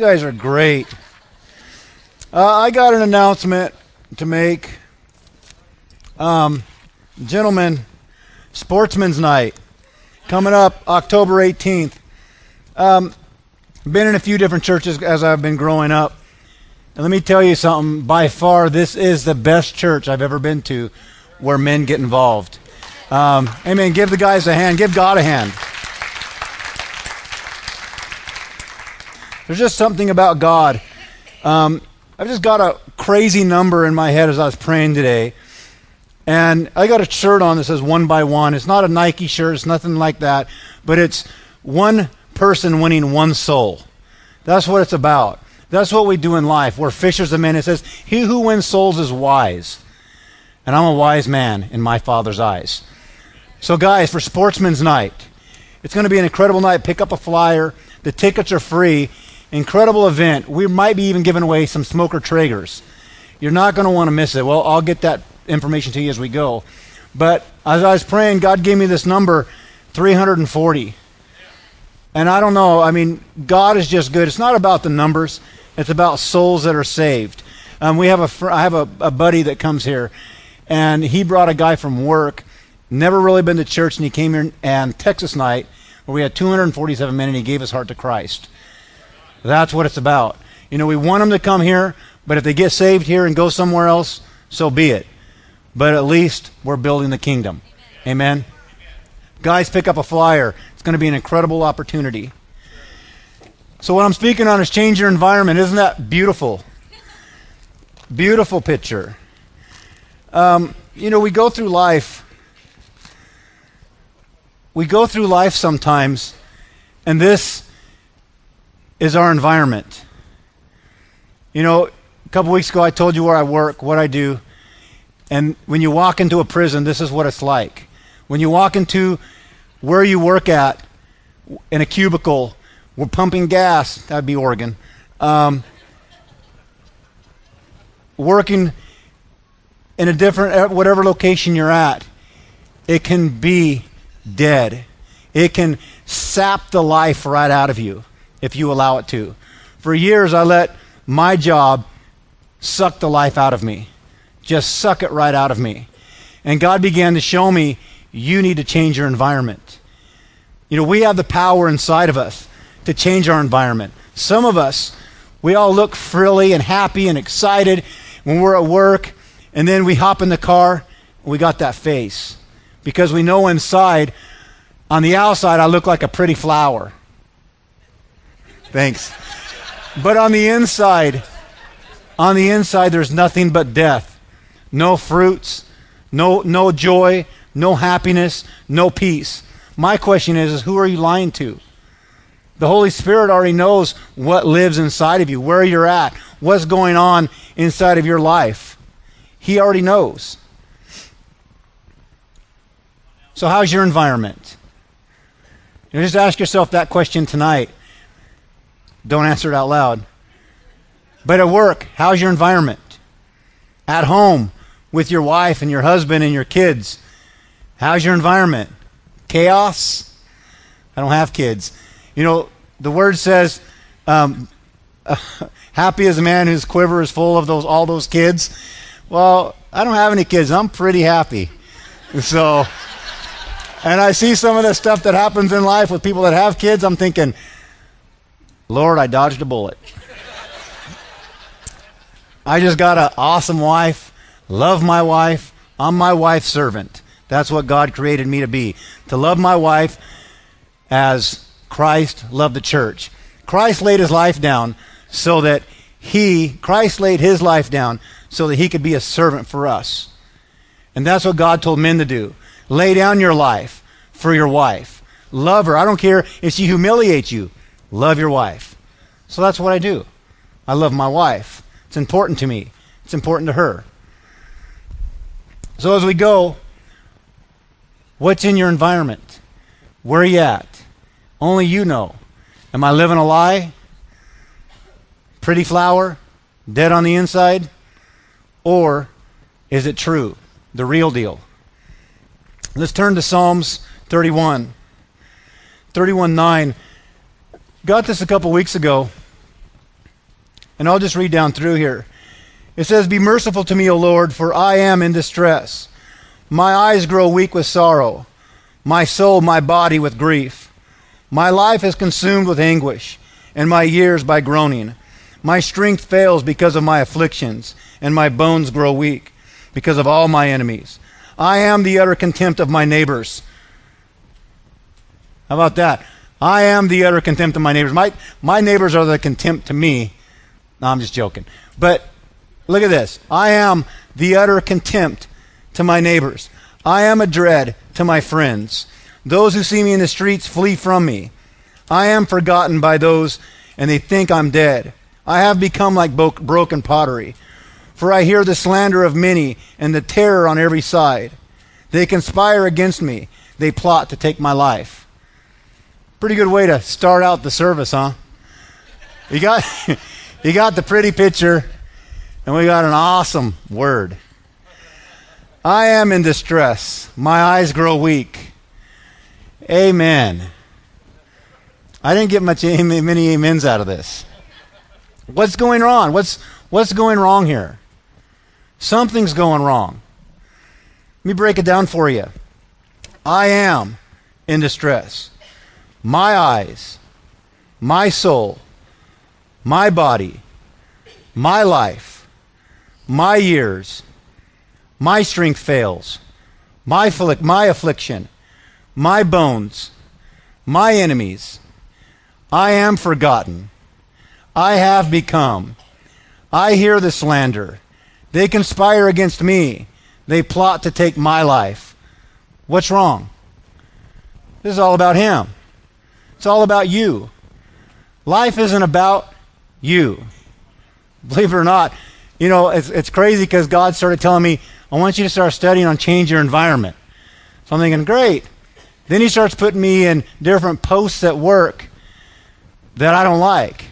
You guys are great. I got an announcement to make. Gentlemen, Sportsman's Night, coming up October 18th. Been in a few different churches as I've been growing up. And let me tell you something, by far this is the best church I've ever been to where men get involved. Amen, give the guys a hand, give God a hand. There's just something about God. I've just got a crazy number in my head as I was praying today. And I got a shirt on that says 1 by 1. It's not a Nike shirt. It's nothing like that. But it's one person winning one soul. That's what it's about. That's what we do in life. We're fishers of men. It says, he who wins souls is wise. And I'm a wise man in my Father's eyes. So guys, for Sportsman's Night, it's going to be an incredible night. Pick up a flyer. The tickets are free. Incredible event. We might be even giving away some Smoker Traegers. You're not going to want to miss it. Well, I'll get that information to you as we go. But as I was praying, God gave me this number, 340. And I don't know. I mean, God is just good. It's not about the numbers. It's about souls that are saved. I have a buddy that comes here, and he brought a guy from work, never really been to church, and he came here and Texas night, where we had 247 men, and he gave his heart to Christ. That's what it's about. You know, we want them to come here, but if they get saved here and go somewhere else, so be it. But at least we're building the kingdom. Amen. Amen. Guys, pick up a flyer. It's going to be an incredible opportunity. So what I'm speaking on is change your environment. Isn't that beautiful? Beautiful picture. We go through life. We go through life sometimes, and this is our environment. You know, a couple weeks ago I told you where I work, what I do, and when you walk into a prison, this is what it's like. When you walk into where you work at, in a cubicle, we're pumping gas, that'd be Oregon, working in a different, whatever location you're at, it can be dead. It can sap the life right out of you if you allow it to. For years, I let my job suck the life out of me. Just suck it right out of me. And God began to show me, you need to change your environment. You know, we have the power inside of us to change our environment. Some of us, we all look frilly and happy and excited when we're at work, and then we hop in the car, and we got that face. Because we know inside, on the outside, I look like a pretty flower. Thanks. But on the inside, there's nothing but death. No fruits, no joy, no happiness, no peace. My question is who are you lying to? The Holy Spirit already knows what lives inside of you, where you're at, what's going on inside of your life. He already knows. So how's your environment? You know, just ask yourself that question tonight. Don't answer it out loud. But at work, how's your environment? At home, with your wife and your husband and your kids, how's your environment? Chaos? I don't have kids. You know, the word says, happy is a man whose quiver is full of all those kids. Well, I don't have any kids. I'm pretty happy. So, and I see some of the stuff that happens in life with people that have kids. I'm thinking, Lord, I dodged a bullet. I just got an awesome wife, love my wife, I'm my wife's servant. That's what God created me to be, to love my wife as Christ loved the church. Christ laid his life down so that he could be a servant for us. And that's what God told men to do. Lay down your life for your wife. Love her. I don't care if she humiliates you. Love your wife. So that's what I do. I love my wife. It's important to me. It's important to her. So as we go, what's in your environment? Where are you at? Only you know. Am I living a lie? Pretty flower? Dead on the inside? Or is it true? The real deal? Let's turn to Psalms 31. 31:9. Got this a couple weeks ago. And I'll just read down through here. It says, "Be merciful to me, O Lord, for I am in distress. My eyes grow weak with sorrow, my soul, my body with grief. My life is consumed with anguish, and my years by groaning. My strength fails because of my afflictions, and my bones grow weak because of all my enemies. I am the utter contempt of my neighbors." How about that? I am the utter contempt of my neighbors. My neighbors are the contempt to me. No, I'm just joking. But look at this. I am the utter contempt to my neighbors. I am a dread to my friends. Those who see me in the streets flee from me. I am forgotten by those, and they think I'm dead. I have become like broken pottery. For I hear the slander of many and the terror on every side. They conspire against me. They plot to take my life. Pretty good way to start out the service, huh? You got the pretty picture, and we got an awesome word. I am in distress. My eyes grow weak. Amen. I didn't get many amens out of this. What's going on? What's going wrong here? Something's going wrong. Let me break it down for you. I am in distress. My eyes, my soul, my body, my life, my years, my strength fails, my affliction, my bones, my enemies. I am forgotten. I have become. I hear the slander. They conspire against me. They plot to take my life. What's wrong? This is all about him. It's all about you. Life isn't about you. Believe it or not, you know, it's crazy because God started telling me, I want you to start studying on change your environment. So I'm thinking, great. Then he starts putting me in different posts at work that I don't like.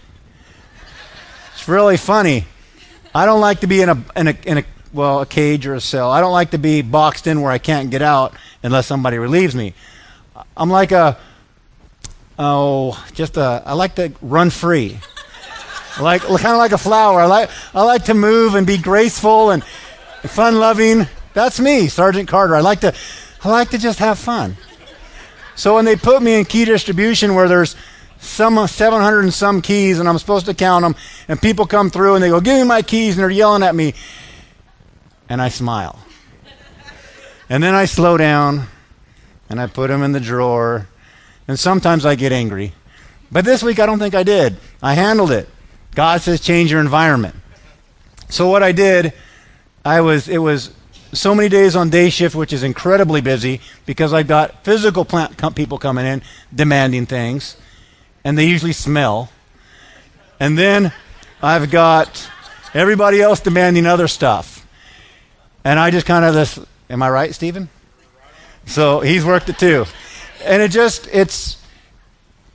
It's really funny. I don't like to be in a cage or a cell. I don't like to be boxed in where I can't get out unless somebody relieves me. I'm like I like to run free. Like kind of like a flower. I like to move and be graceful and fun-loving. That's me, Sergeant Carter. I like to just have fun. So when they put me in key distribution where there's some 700 and some keys and I'm supposed to count them, and people come through and they go, "Give me my keys," and they're yelling at me, and I smile. And then I slow down and I put them in the drawer, and sometimes I get angry. But this week I don't think I did. I handled it. God says change your environment. So what I did, it was so many days on day shift, which is incredibly busy because I've got physical plant people coming in demanding things, and they usually smell. And then I've got everybody else demanding other stuff. And I just kind of this, am I right, Stephen? So he's worked it too. And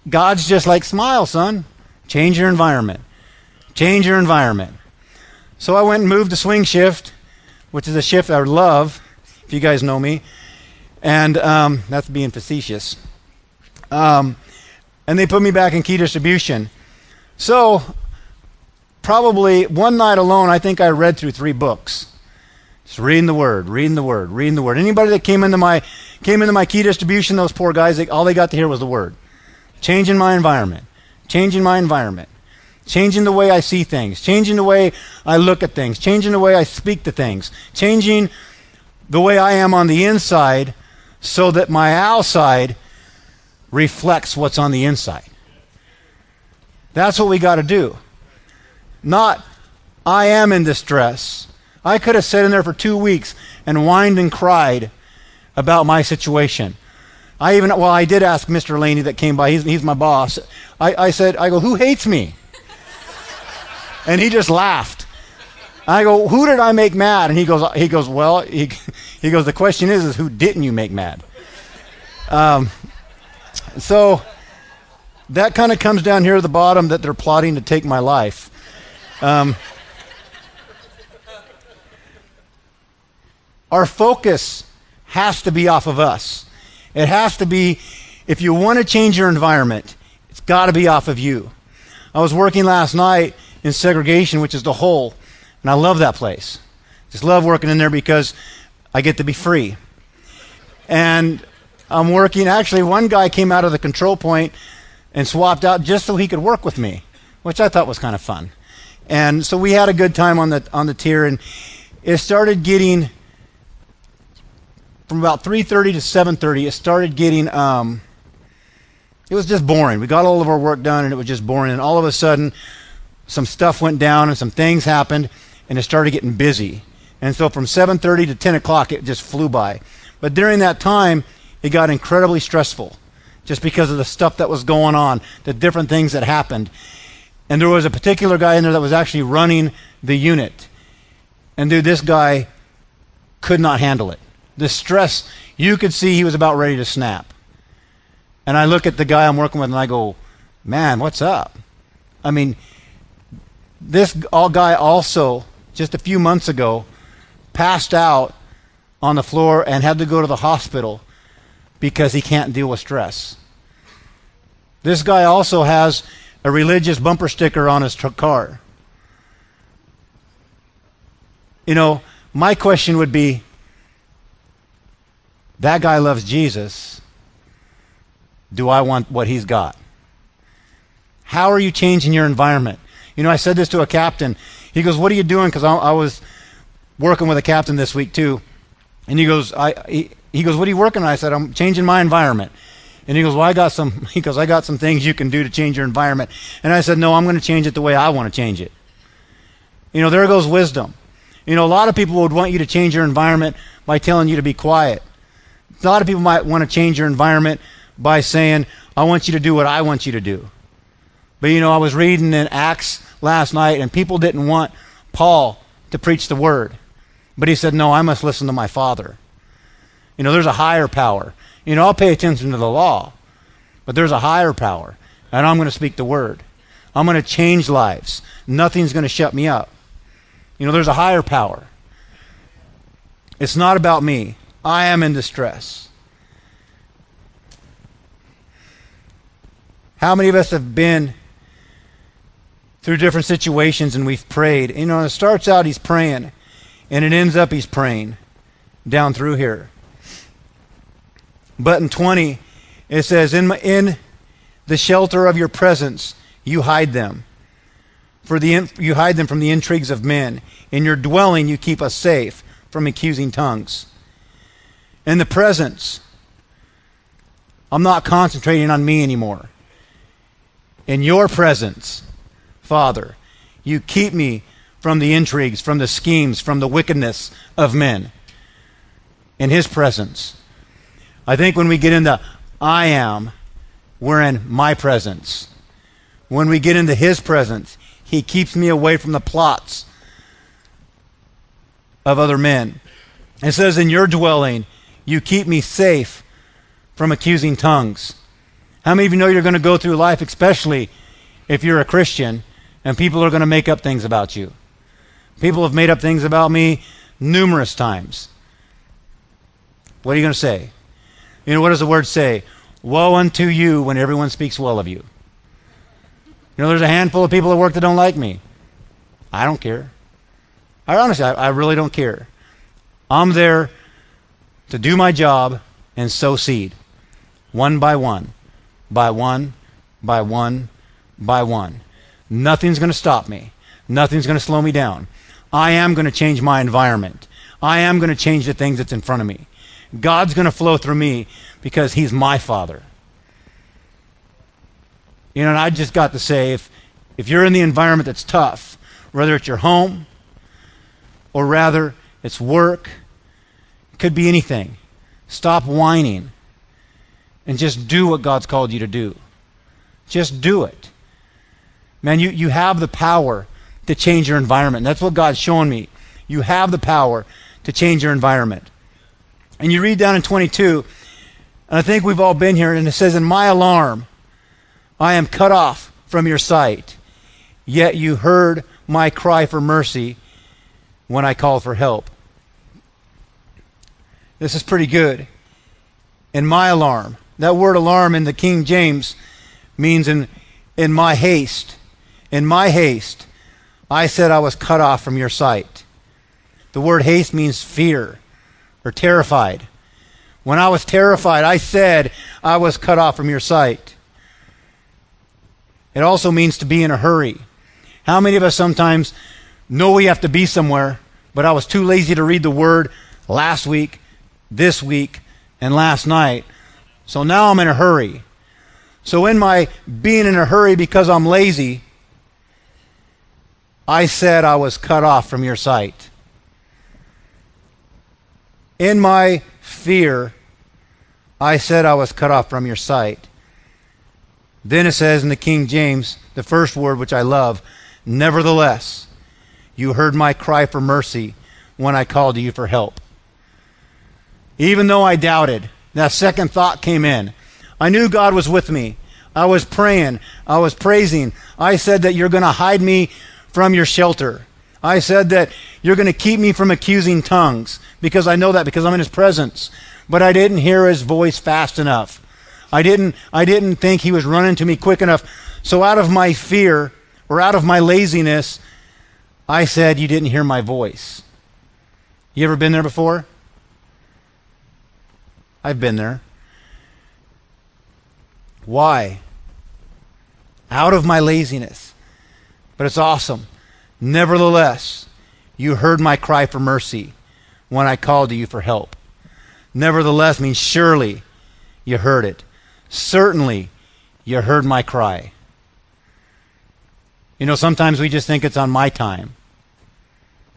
God's just like, smile, son. Change your environment. Change your environment. So I went and moved to swing shift, which is a shift I love, if you guys know me. And that's being facetious. And they put me back in key distribution. So probably one night alone, I think I read through 3 books. Just reading the Word. Anybody that came into my key distribution, those poor guys, all they got to hear was the Word. Changing my environment. Changing the way I see things, changing the way I look at things, changing the way I speak to things, changing the way I am on the inside so that my outside reflects what's on the inside. That's what we got to do. Not, I am in distress. I could have sat in there for 2 weeks and whined and cried about my situation. I did ask Mr. Laney that came by. He's my boss. I said, who hates me? And he just laughed. I go, who did I make mad? And he goes, well, he goes, the question is who didn't you make mad? So that kind of comes down here at the bottom that they're plotting to take my life. Our focus has to be off of us. It has to be, if you want to change your environment, it's got to be off of you. I was working last night in segregation, which is the whole. And I love that place. Just love working in there because I get to be free. And I'm working. Actually, one guy came out of the control point and swapped out just so he could work with me, which I thought was kind of fun. And so we had a good time on the tier, and it started getting from about 3:30 to 7:30. It started getting it was just boring. We got all of our work done, and it was just boring. And all of a sudden, some stuff went down, and some things happened, and it started getting busy. And so from 7:30 to 10 o'clock, it just flew by. But during that time, it got incredibly stressful, just because of the stuff that was going on, the different things that happened. And there was a particular guy in there that was actually running the unit. And dude, this guy could not handle it. The stress, you could see he was about ready to snap. And I look at the guy I'm working with and I go, man, what's up? I mean, this guy also, just a few months ago, passed out on the floor and had to go to the hospital because he can't deal with stress. This guy also has a religious bumper sticker on his car. You know, my question would be, that guy loves Jesus. Do I want what he's got? How are you changing your environment? You know, I said this to a captain. He goes, what are you doing? Because I was working with a captain this week too. And he goes, he goes, what are you working on? I said, I'm changing my environment. And he goes, well, I got some things you can do to change your environment. And I said, no, I'm going to change it the way I want to change it. You know, there goes wisdom. You know, a lot of people would want you to change your environment by telling you to be quiet. A lot of people might want to change your environment by saying, I want you to do what I want you to do. But, you know, I was reading in Acts last night, and people didn't want Paul to preach the word. But he said, no, I must listen to my Father. You know, there's a higher power. You know, I'll pay attention to the law, but there's a higher power, and I'm going to speak the word. I'm going to change lives. Nothing's going to shut me up. You know, there's a higher power. It's not about me. I am in distress. How many of us have been through different situations and we've prayed? You know, it starts out he's praying, and it ends up he's praying down through here. But in 20, it says, in the shelter of your presence, you hide them. You hide them from the intrigues of men. In your dwelling, you keep us safe from accusing tongues. In the presence, I'm not concentrating on me anymore. In your presence, Father, you keep me from the intrigues, from the schemes, from the wickedness of men. In his presence. I think when we get into I am, we're in my presence. When we get into his presence, he keeps me away from the plots of other men. It says, in your dwelling, you keep me safe from accusing tongues. How many of you know you're going to go through life, especially if you're a Christian, and people are going to make up things about you? People have made up things about me numerous times. What are you going to say? You know, what does the word say? Woe unto you when everyone speaks well of you. You know, there's a handful of people at work that don't like me. I don't care. I honestly really don't care. I'm there to do my job and sow seed. One by one. By one. By one. By one. Nothing's going to stop me. Nothing's going to slow me down. I am going to change my environment. I am going to change the things that's in front of me. God's going to flow through me because he's my Father. You know, and I just got to say, if you're in the environment that's tough, whether it's your home or rather it's work, it could be anything. Stop whining and just do what God's called you to do. Just do it. Man, you have the power to change your environment. That's what God's showing me. You have the power to change your environment. And you read down in 22, and I think we've all been here, and it says, in my alarm, I am cut off from your sight, yet you heard my cry for mercy when I called for help. This is pretty good. In my alarm. That word alarm in the King James means in my haste. In my haste, I said I was cut off from your sight. The word haste means fear or terrified. When I was terrified, I said I was cut off from your sight. It also means to be in a hurry. How many of us sometimes know we have to be somewhere, but I was too lazy to read the word last week, this week, and last night. So now I'm in a hurry. So in my being in a hurry because I'm lazy, I said I was cut off from your sight. In my fear, I said I was cut off from your sight. Then it says in the King James, the first word which I love, nevertheless, you heard my cry for mercy when I called to you for help. Even though I doubted, that second thought came in. I knew God was with me. I was praying. I was praising. I said that you're going to hide me from your shelter. I said that you're going to keep me from accusing tongues, because I know that because I'm in his presence. But I didn't hear his voice fast enough. I didn't think he was running to me quick enough. So out of my fear or out of my laziness, I said, you didn't hear my voice. You ever been there before? I've been there. Why? Out of my laziness. But it's awesome. Nevertheless, you heard my cry for mercy when I called to you for help. Nevertheless means surely you heard it. Certainly you heard my cry. You know, sometimes we just think it's on my time.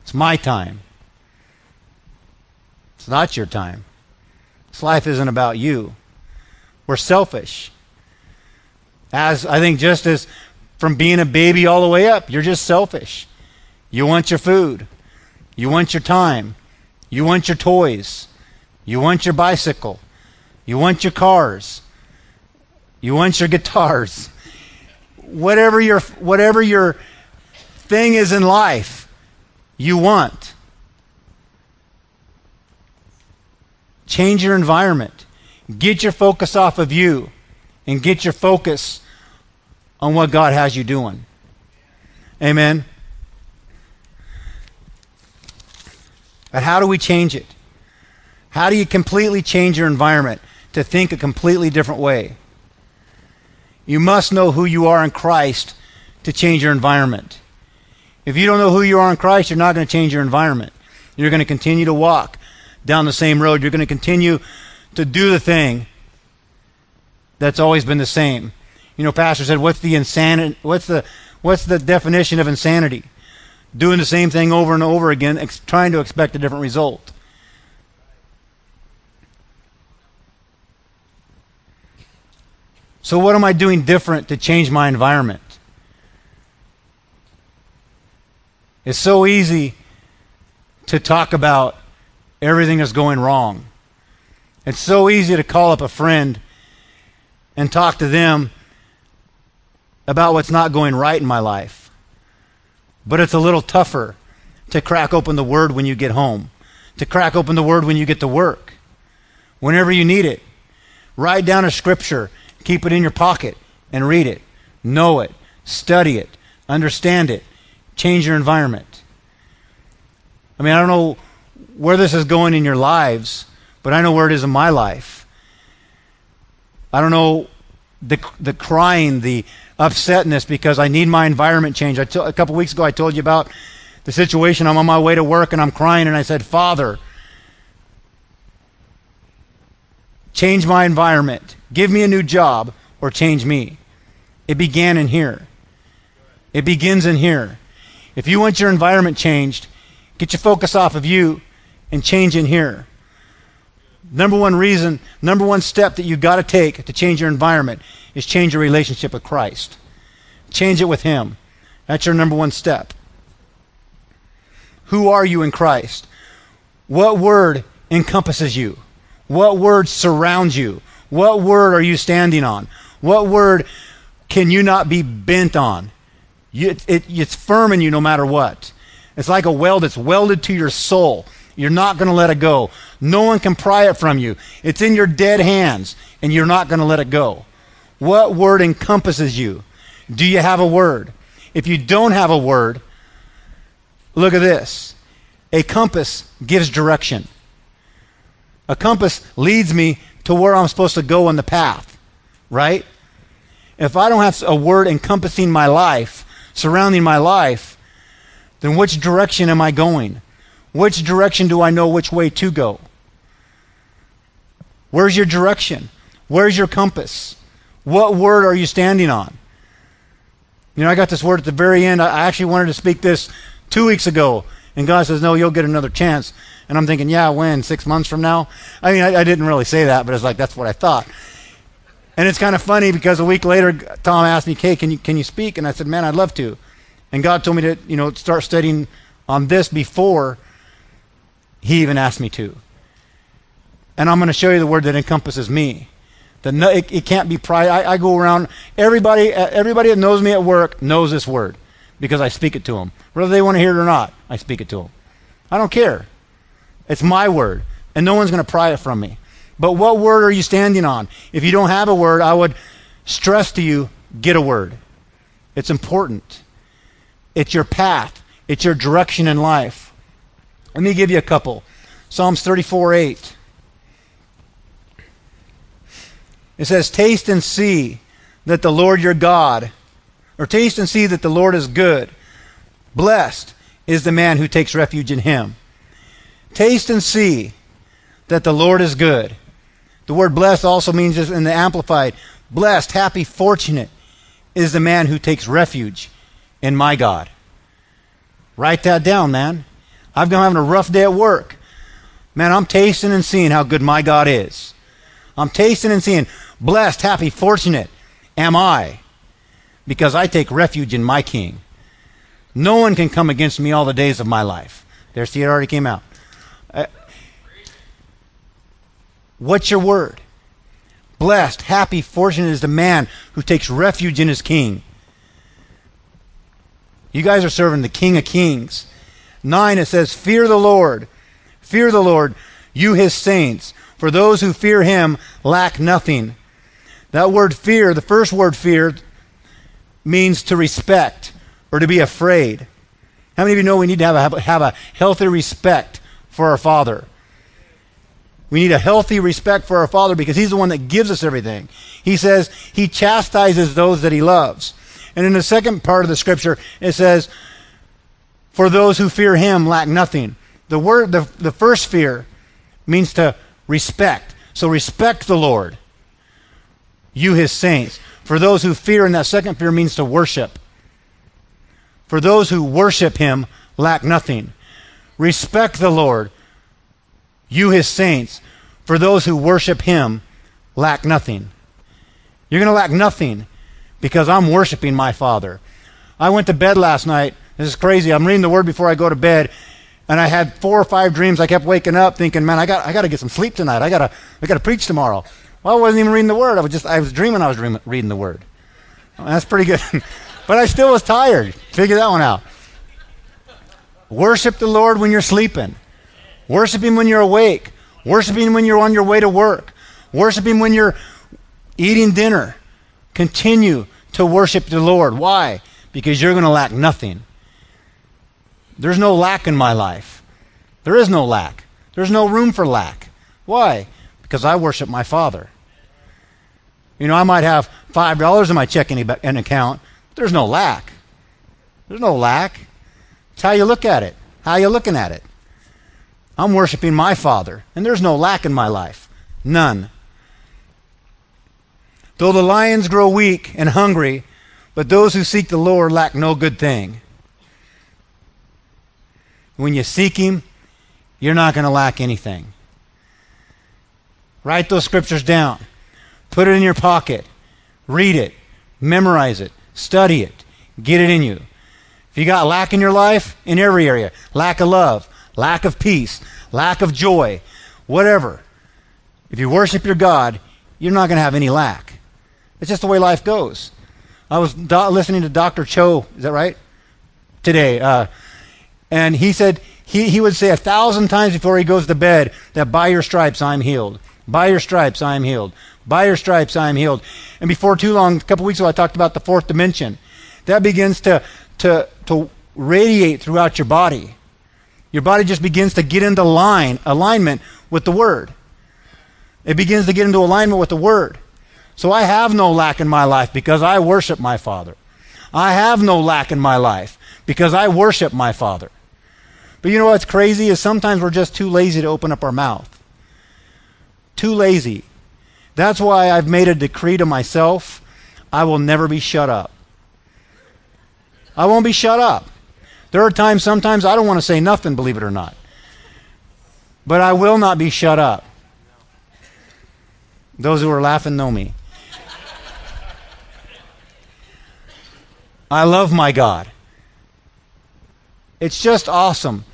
It's my time. It's not your time. This life isn't about you. We're selfish. As I think just as from being a baby all the way up, you're just selfish. You want your food. You want your time. You want your toys. You want your bicycle. You want your cars. You want your guitars. Whatever your thing is in life, you want. Change your environment. Get your focus off of you and get your focus on what God has you doing. Amen. But how do we change it? How do you completely change your environment to think a completely different way? You must know who you are in Christ to change your environment. If you don't know who you are in Christ, you're not going to change your environment. You're going to continue to walk down the same road. You're going to continue to do the thing that's always been the same. You know, Pastor said, what's the definition of insanity? Doing the same thing over and over again, trying to expect a different result. So what am I doing different to change my environment? It's so easy to talk about everything that's going wrong. It's so easy to call up a friend and talk to them about what's not going right in my life. But it's a little tougher to crack open the Word when you get home, to crack open the Word when you get to work, whenever you need it. Write down a scripture. Keep it in your pocket and read it, know it, study it, understand it, change your environment. I mean, I don't know where this is going in your lives, but I know where it is in my life. I don't know the crying, the upsetness because I need my environment change. A couple weeks ago I told you about the situation. I'm on my way to work and I'm crying and I said, Father, change my environment. Give me a new job or change me. It began in here. It begins in here. If you want your environment changed, get your focus off of you and change in here. Number one step that you got to take to change your environment is change your relationship with Christ. Change it with Him. That's your number one step. Who are you in Christ? What word encompasses you? What word surrounds you? What word are you standing on? What word can you not be bent on? It's firm in you no matter what. It's like a weld. It's welded to your soul. You're not going to let it go. No one can pry it from you. It's in your dead hands, and you're not going to let it go. What word encompasses you? Do you have a word? If you don't have a word, Look at this. A compass gives direction. A compass leads me to where I'm supposed to go on the path, right? If I don't have a word encompassing my life, surrounding my life, then which direction am I going? Which direction do I know which way to go? Where's your direction? Where's your compass? What word are you standing on? You know, I got this word at the very end. I actually wanted to speak this 2 weeks ago, and God says, no, you'll get another chance. And I'm thinking, yeah, when? 6 months from now? I mean, I didn't really say that, but it's like, that's what I thought. And it's kind of funny because a week later, Tom asked me, hey, can you speak? And I said, man, I'd love to. And God told me to, you know, start studying on this before he even asked me to. And I'm going to show you the word that encompasses me. It can't be pride. I go around, everybody that knows me at work knows this word because I speak it to them. Whether they want to hear it or not, I speak it to them. I don't care. It's my word, and no one's going to pry it from me. But what word are you standing on? If you don't have a word, I would stress to you, get a word. It's important. It's your path. It's your direction in life. Let me give you a couple. Psalms 34:8. It says, taste and see that the Lord your God, or taste and see that the Lord is good. Blessed is the man who takes refuge in him. Taste and see that the Lord is good. The word blessed also means, in the Amplified, blessed, happy, fortunate is the man who takes refuge in my God. Write that down, man. I've been having a rough day at work. Man, I'm tasting and seeing how good my God is. I'm tasting and seeing, blessed, happy, fortunate am I, because I take refuge in my King. No one can come against me all the days of my life. There, see, it already came out. What's your word? Blessed, happy, fortunate is the man who takes refuge in his King. You guys are serving the King of Kings. 9, it says, fear the Lord, you his saints, for those who fear him lack nothing. That word fear, the first word fear, means to respect or to be afraid. How many of you know we need to have a healthy respect for our Father? We need a healthy respect for our Father because he's the one that gives us everything. He says he chastises those that he loves. And in the second part of the scripture, it says, for those who fear him lack nothing. The word, the first fear means to respect. So respect the Lord, you his saints. For those who fear, and that second fear means to worship. For those who worship him lack nothing. Respect the Lord, you his saints. For those who worship him lack nothing. You're going to lack nothing because I'm worshiping my Father. I went to bed last night. This is crazy. I'm reading the word before I go to bed. And I had 4 or 5 dreams. I kept waking up thinking, man, I got to get some sleep tonight. I got to preach tomorrow. Well, I wasn't even reading the word. I was dreaming reading the word. Well, that's pretty good. But I still was tired. Figure that one out. Worship the Lord when you're sleeping. Worship him when you're awake. Worship him when you're on your way to work. Worship him when you're eating dinner. Continue to worship the Lord. Why? Because you're going to lack nothing. There's no lack in my life. There is no lack. There's no room for lack. Why? Because I worship my Father. You know, I might have $5 in my checking account. There's no lack. There's no lack. It's how you look at it. How you looking at it? I'm worshiping my Father, and there's no lack in my life. None. Though the lions grow weak and hungry, but those who seek the Lord lack no good thing. When you seek him, you're not going to lack anything. Write those scriptures down. Put it in your pocket. Read it. Memorize it. Study it. Get it in you. If you got lack in your life, in every area, lack of love, lack of peace, lack of joy, whatever, if you worship your God, you're not going to have any lack. It's just the way life goes. I was listening to Doctor Cho, is that right? Today, and he said he would say 1,000 times before he goes to bed that by your stripes I'm healed. By your stripes I'm healed. By your stripes I'm healed. And before too long, a couple weeks ago, I talked about the fourth dimension. That begins to radiate throughout your body. Your body just begins to get into alignment with the Word. It begins to get into alignment with the Word. So I have no lack in my life because I worship my Father. I have no lack in my life because I worship my Father. But you know what's crazy is sometimes we're just too lazy to open up our mouth. Too lazy. That's why I've made a decree to myself. I will never be shut up. I won't be shut up. There are times sometimes I don't want to say nothing, believe it or not. But I will not be shut up. Those who are laughing know me. I love my God. It's just awesome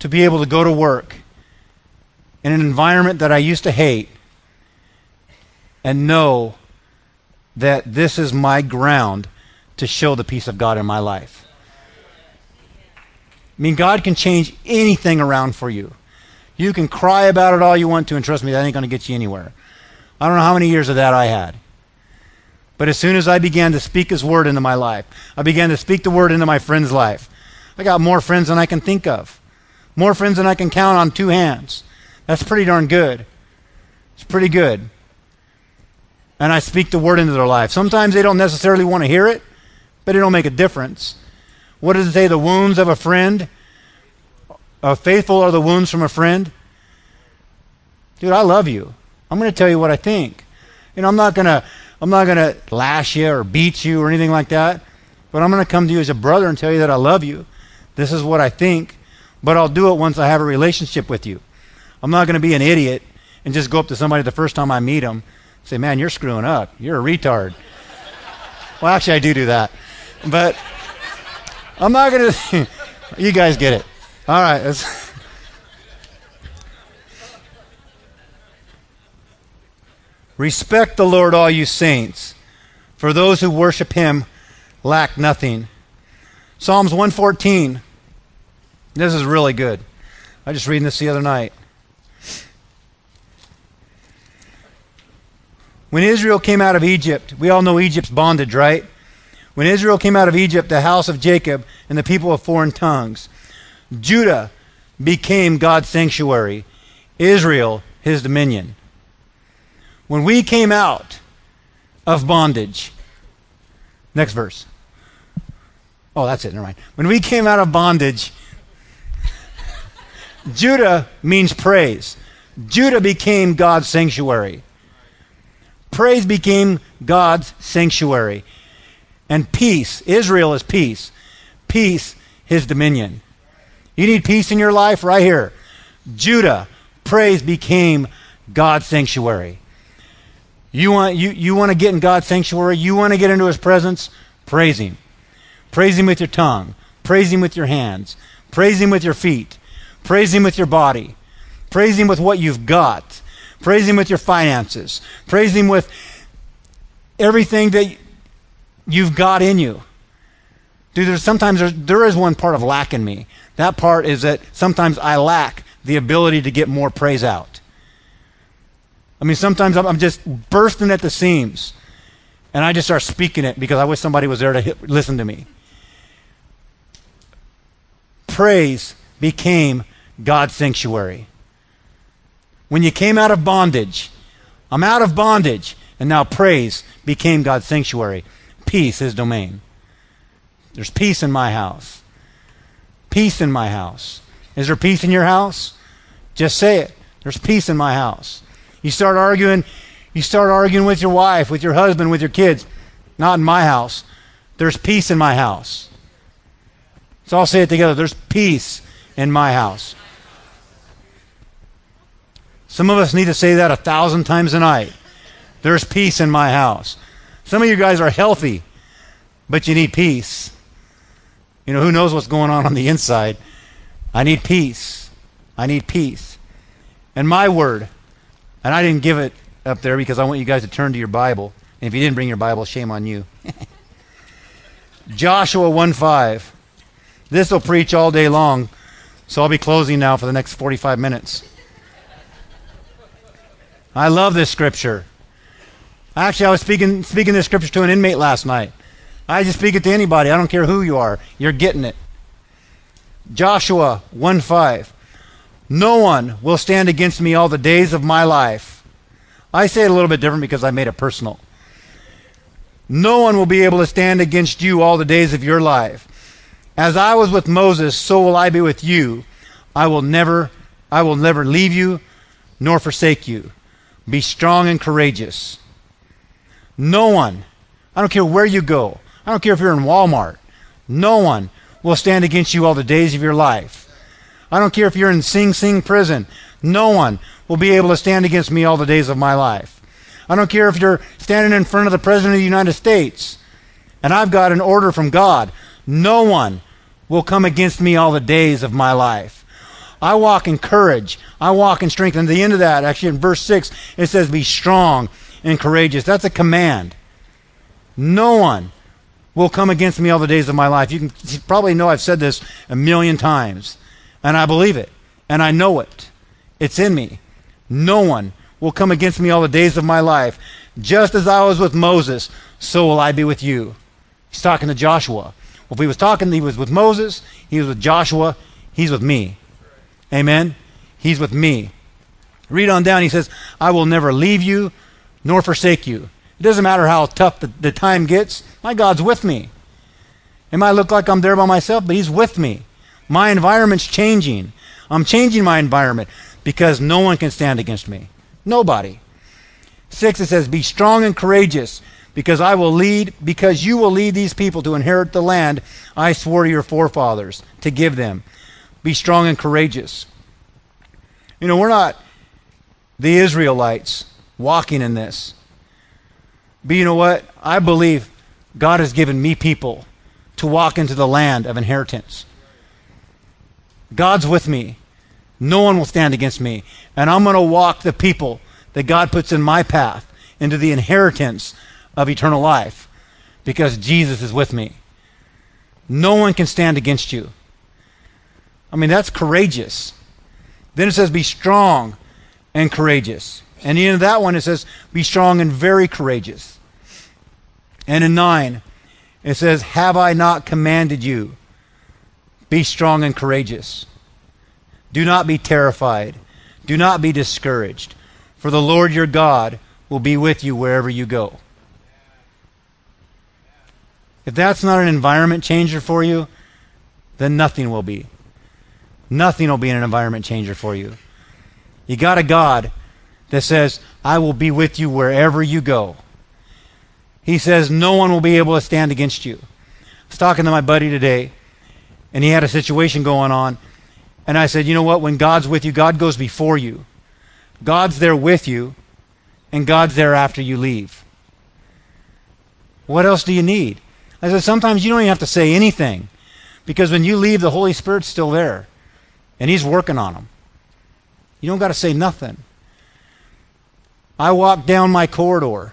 to be able to go to work in an environment that I used to hate and know that this is my ground to show the peace of God in my life. I mean, God can change anything around for you. You can cry about it all you want to, and trust me, that ain't going to get you anywhere. I don't know how many years of that I had. But as soon as I began to speak His Word into my life, I began to speak the Word into my friend's life. I got more friends than I can think of. More friends than I can count on two hands. That's pretty darn good. It's pretty good. And I speak the Word into their life. Sometimes they don't necessarily want to hear it, but it'll make a difference. What does it say? The wounds of a friend. Faithful are the wounds from a friend. Dude, I love you. I'm going to tell you what I think. You know, I'm not going to lash you or beat you or anything like that. But I'm going to come to you as a brother and tell you that I love you. This is what I think. But I'll do it once I have a relationship with you. I'm not going to be an idiot and just go up to somebody the first time I meet them and say, man, you're screwing up. You're a retard. Well, actually, I do that. But I'm not going to... You guys get it. All right. Respect the Lord, all you saints, for those who worship Him lack nothing. Psalms 114. This is really good. I was just reading this the other night. When Israel came out of Egypt, we all know Egypt's bondage, right? When Israel came out of Egypt, the house of Jacob and the people of foreign tongues, Judah became God's sanctuary, Israel His dominion. When we came out of bondage, next verse. Oh, that's it, never mind. When we came out of bondage, Judah means praise. Judah became God's sanctuary. Praise became God's sanctuary. And peace, Israel is peace. Peace, His dominion. You need peace in your life? Right here. Judah, praise became God's sanctuary. You want to get in God's sanctuary? You want to get into His presence? Praise Him. Praise Him with your tongue. Praise Him with your hands. Praise Him with your feet. Praise Him with your body. Praise Him with what you've got. Praise Him with your finances. Praise Him with everything that you've got in you. Dude, there is one part of lack in me. That part is that sometimes I lack the ability to get more praise out. I mean, sometimes I'm just bursting at the seams, and I just start speaking it because I wish somebody was there to listen to me. Praise became God's sanctuary. When you came out of bondage, I'm out of bondage, and now praise became God's sanctuary. Peace, His domain. There's peace in my house. Peace in my house. Is there peace in your house? Just say it. There's peace in my house. You start arguing with your wife, with your husband, with your kids. Not in my house. There's peace in my house. So I'll say it together. There's peace in my house. Some of us need to say that 1,000 times a night. There's peace in my house. Some of you guys are healthy, but you need peace. You know, who knows what's going on the inside. I need peace. I need peace. And my word... And I didn't give it up there because I want you guys to turn to your Bible. And if you didn't bring your Bible, shame on you. Joshua 1:5. This will preach all day long, so I'll be closing now for the next 45 minutes. I love this scripture. Actually, I was speaking this scripture to an inmate last night. I just speak it to anybody. I don't care who you are. You're getting it. Joshua 1:5. No one will stand against me all the days of my life. I say it a little bit different because I made it personal. No one will be able to stand against you all the days of your life. As I was with Moses, so will I be with you. I will never leave you nor forsake you. Be strong and courageous. No one, I don't care where you go. I don't care if you're in Walmart. No one will stand against you all the days of your life. I don't care if you're in Sing Sing prison. No one will be able to stand against me all the days of my life. I don't care if you're standing in front of the President of the United States and I've got an order from God. No one will come against me all the days of my life. I walk in courage. I walk in strength. And at the end of that, actually in verse 6, it says, be strong and courageous. That's a command. No one will come against me all the days of my life. You can probably know I've said this 1,000,000 times. And I believe it. And I know it. It's in me. No one will come against me all the days of my life. Just as I was with Moses, so will I be with you. He's talking to Joshua. Well, if he was talking, he was with Moses, he was with Joshua, he's with me. Amen? He's with me. Read on down, he says, I will never leave you nor forsake you. It doesn't matter how tough the time gets. My God's with me. It might look like I'm there by myself, but he's with me. My environment's changing. I'm changing my environment because no one can stand against me. Nobody. 6, it says, be strong and courageous because you will lead these people to inherit the land I swore to your forefathers to give them. Be strong and courageous. You know, we're not the Israelites walking in this. But you know what? I believe God has given me people to walk into the land of inheritance. God's with me. No one will stand against me. And I'm going to walk the people that God puts in my path into the inheritance of eternal life because Jesus is with me. No one can stand against you. I mean, that's courageous. Then it says, be strong and courageous. And in that one, it says, be strong and very courageous. And in 9, it says, have I not commanded you? Be strong and courageous. Do not be terrified. Do not be discouraged. For the Lord your God will be with you wherever you go. If that's not an environment changer for you, then nothing will be. Nothing will be an environment changer for you. You got a God that says, I will be with you wherever you go. He says, no one will be able to stand against you. I was talking to my buddy today, and he had a situation going on. And I said, you know what? When God's with you, God goes before you. God's there with you, and God's there after you leave. What else do you need? I said, sometimes you don't even have to say anything, because when you leave, the Holy Spirit's still there, and he's working on them. You don't got to say nothing. I walk down my corridor.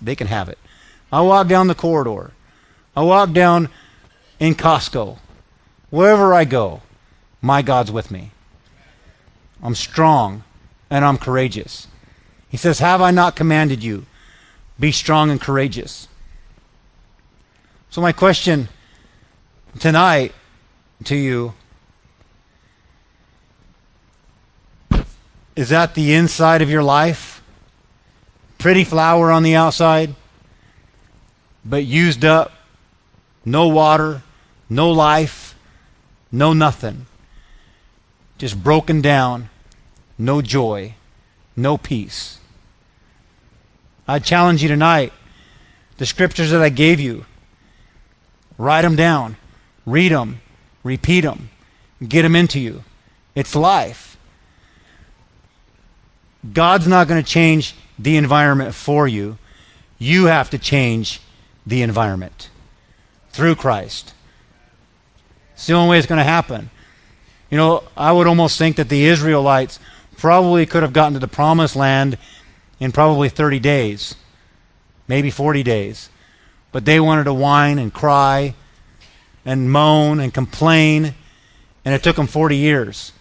They can have it. I walk down the corridor. I walk down in Costco. Wherever I go, my God's with me. I'm strong and I'm courageous. He says, have I not commanded you? Be strong and courageous. So my question tonight to you, is that the inside of your life? Pretty flower on the outside, but used up, no water, no life, no nothing. Just broken down, no joy, no peace. I challenge you tonight, the scriptures that I gave you, write them down, read them, repeat them, get them into you. It's life. God's not going to change the environment for you. You have to change the environment through Christ. It's the only way it's going to happen. You know, I would almost think that the Israelites probably could have gotten to the promised land in probably 30 days, maybe 40 days. But they wanted to whine and cry and moan and complain, and it took them 40 years.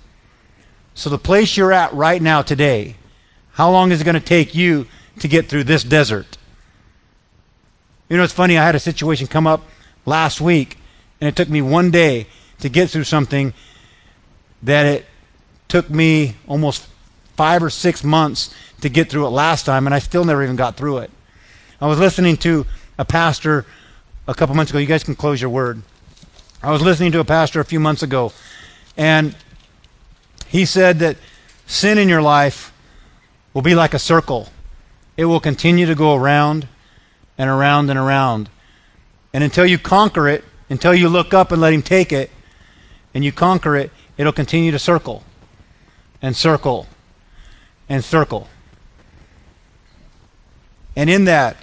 So the place you're at right now today, how long is it going to take you to get through this desert? You know, it's funny, I had a situation come up last week, and it took me one day to get through something that it took me almost 5 or 6 months to get through it last time, and I still never even got through it. I was listening to a pastor a couple months ago. You guys can close your word. I was listening to a pastor a few months ago, and he said that sin in your life will be like a circle. It will continue to go around and around and around. And until you conquer it, until you look up and let him take it, and you conquer it, it'll continue to circle and circle and circle. And in that,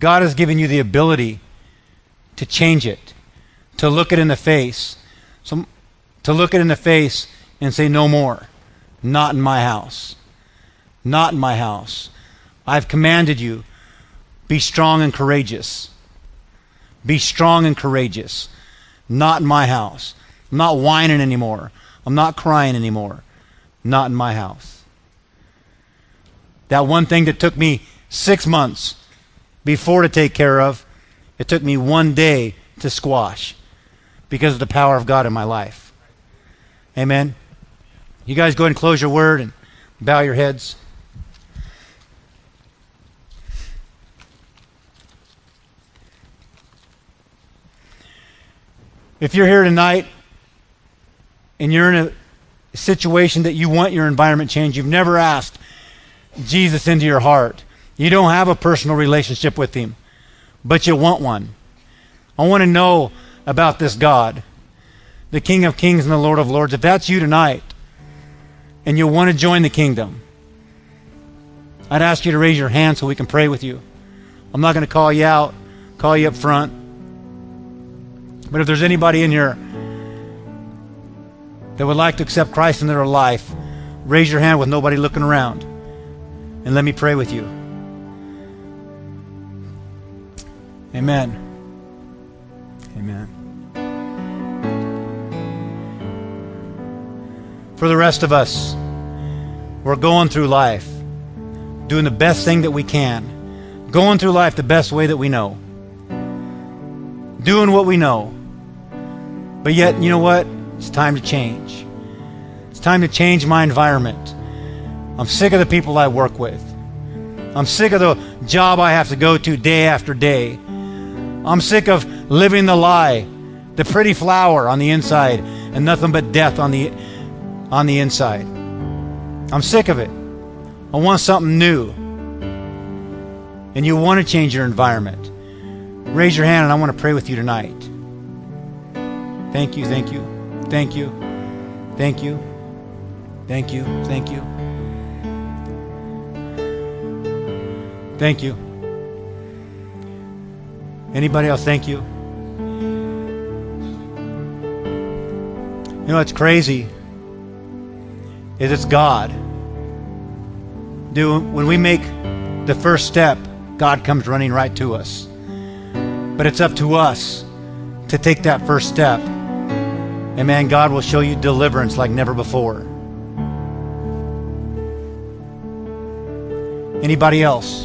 God has given you the ability to change it, to look it in the face. So, to look it in the face and say, no more. Not in my house. Not in my house. I've commanded you, be strong and courageous. Be strong and courageous. Not in my house. I'm not whining anymore. I'm not crying anymore. Not in my house. That one thing that took me 6 months before to take care of, it took me one day to squash because of the power of God in my life. Amen. You guys go ahead and close your word and bow your heads. If you're here tonight and you're in a situation that you want your environment changed, you've never asked Jesus into your heart, you don't have a personal relationship with him, but you want one. I want to know about this God, the King of Kings and the Lord of Lords. If that's you tonight, and you want to join the kingdom, I'd ask you to raise your hand so we can pray with you. I'm not going to call you out, call you up front. But if there's anybody in here that would like to accept Christ in their life, raise your hand with nobody looking around and let me pray with you. Amen. Amen. For the rest of us, we're going through life, doing the best thing that we can, going through life the best way that we know, doing what we know. But yet, you know what? It's time to change. It's time to change my environment. I'm sick of the people I work with. I'm sick of the job I have to go to day after day. I'm sick of living the lie, the pretty flower on the inside and nothing but death on the inside. I'm sick of it. I want something new. And you want to change your environment. Raise your hand and I want to pray with you tonight. Thank you, thank you, thank you, thank you, thank you, thank you. Thank you. Anybody else? Thank you. You know, it's crazy. It's God. When we make the first step, God comes running right to us. But it's up to us to take that first step. And man, God will show you deliverance like never before. Anybody else?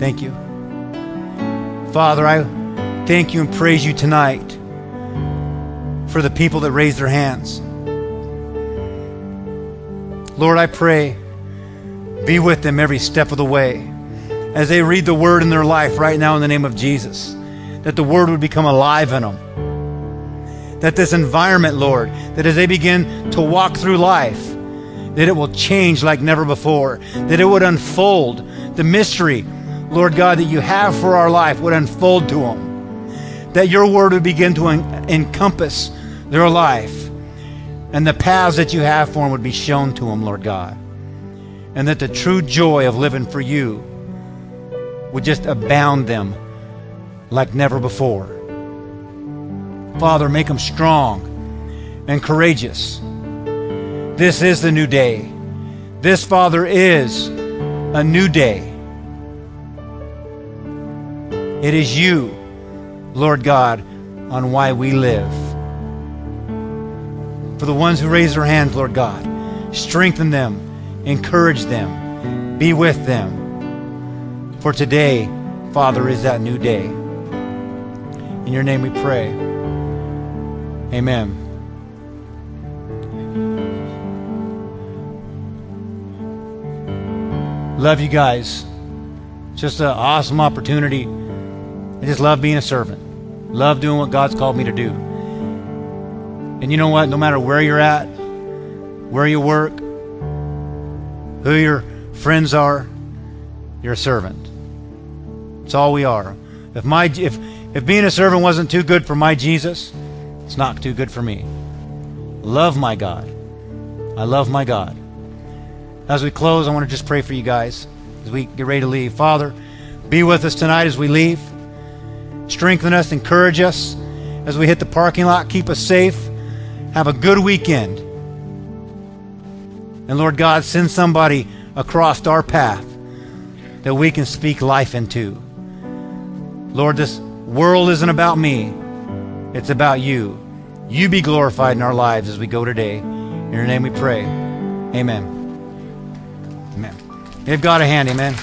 Thank you. Father, I thank you and praise you tonight for the people that raise their hands. Lord, I pray, be with them every step of the way as they read the word in their life right now in the name of Jesus, that the word would become alive in them, that this environment, Lord, that as they begin to walk through life, that it will change like never before, that it would unfold the mystery, Lord God, that you have for our life would unfold to them, that your word would begin to encompass their life, and the paths that you have for them would be shown to them, Lord God, and that the true joy of living for you would just abound them like never before. Father, make them strong and courageous. This is the new day. This, Father, is a new day. It is you, Lord God, on why we live. For the ones who raise their hands, Lord God, strengthen them, encourage them, be with them. For today, Father, is that new day. In your name we pray. Amen. Love you guys. Just an awesome opportunity. I just love being a servant. Love doing what God's called me to do. And you know what? No matter where you're at, where you work, who your friends are, you're a servant. It's all we are. If being a servant wasn't too good for my Jesus, it's not too good for me. Love my God. I love my God. As we close, I want to just pray for you guys as we get ready to leave. Father, be with us tonight as we leave. Strengthen us, encourage us as we hit the parking lot. Keep us safe. Have a good weekend. And Lord God, send somebody across our path that we can speak life into. Lord, this world isn't about me. It's about you. You be glorified in our lives as we go today. In your name we pray. Amen. Give God a hand, amen.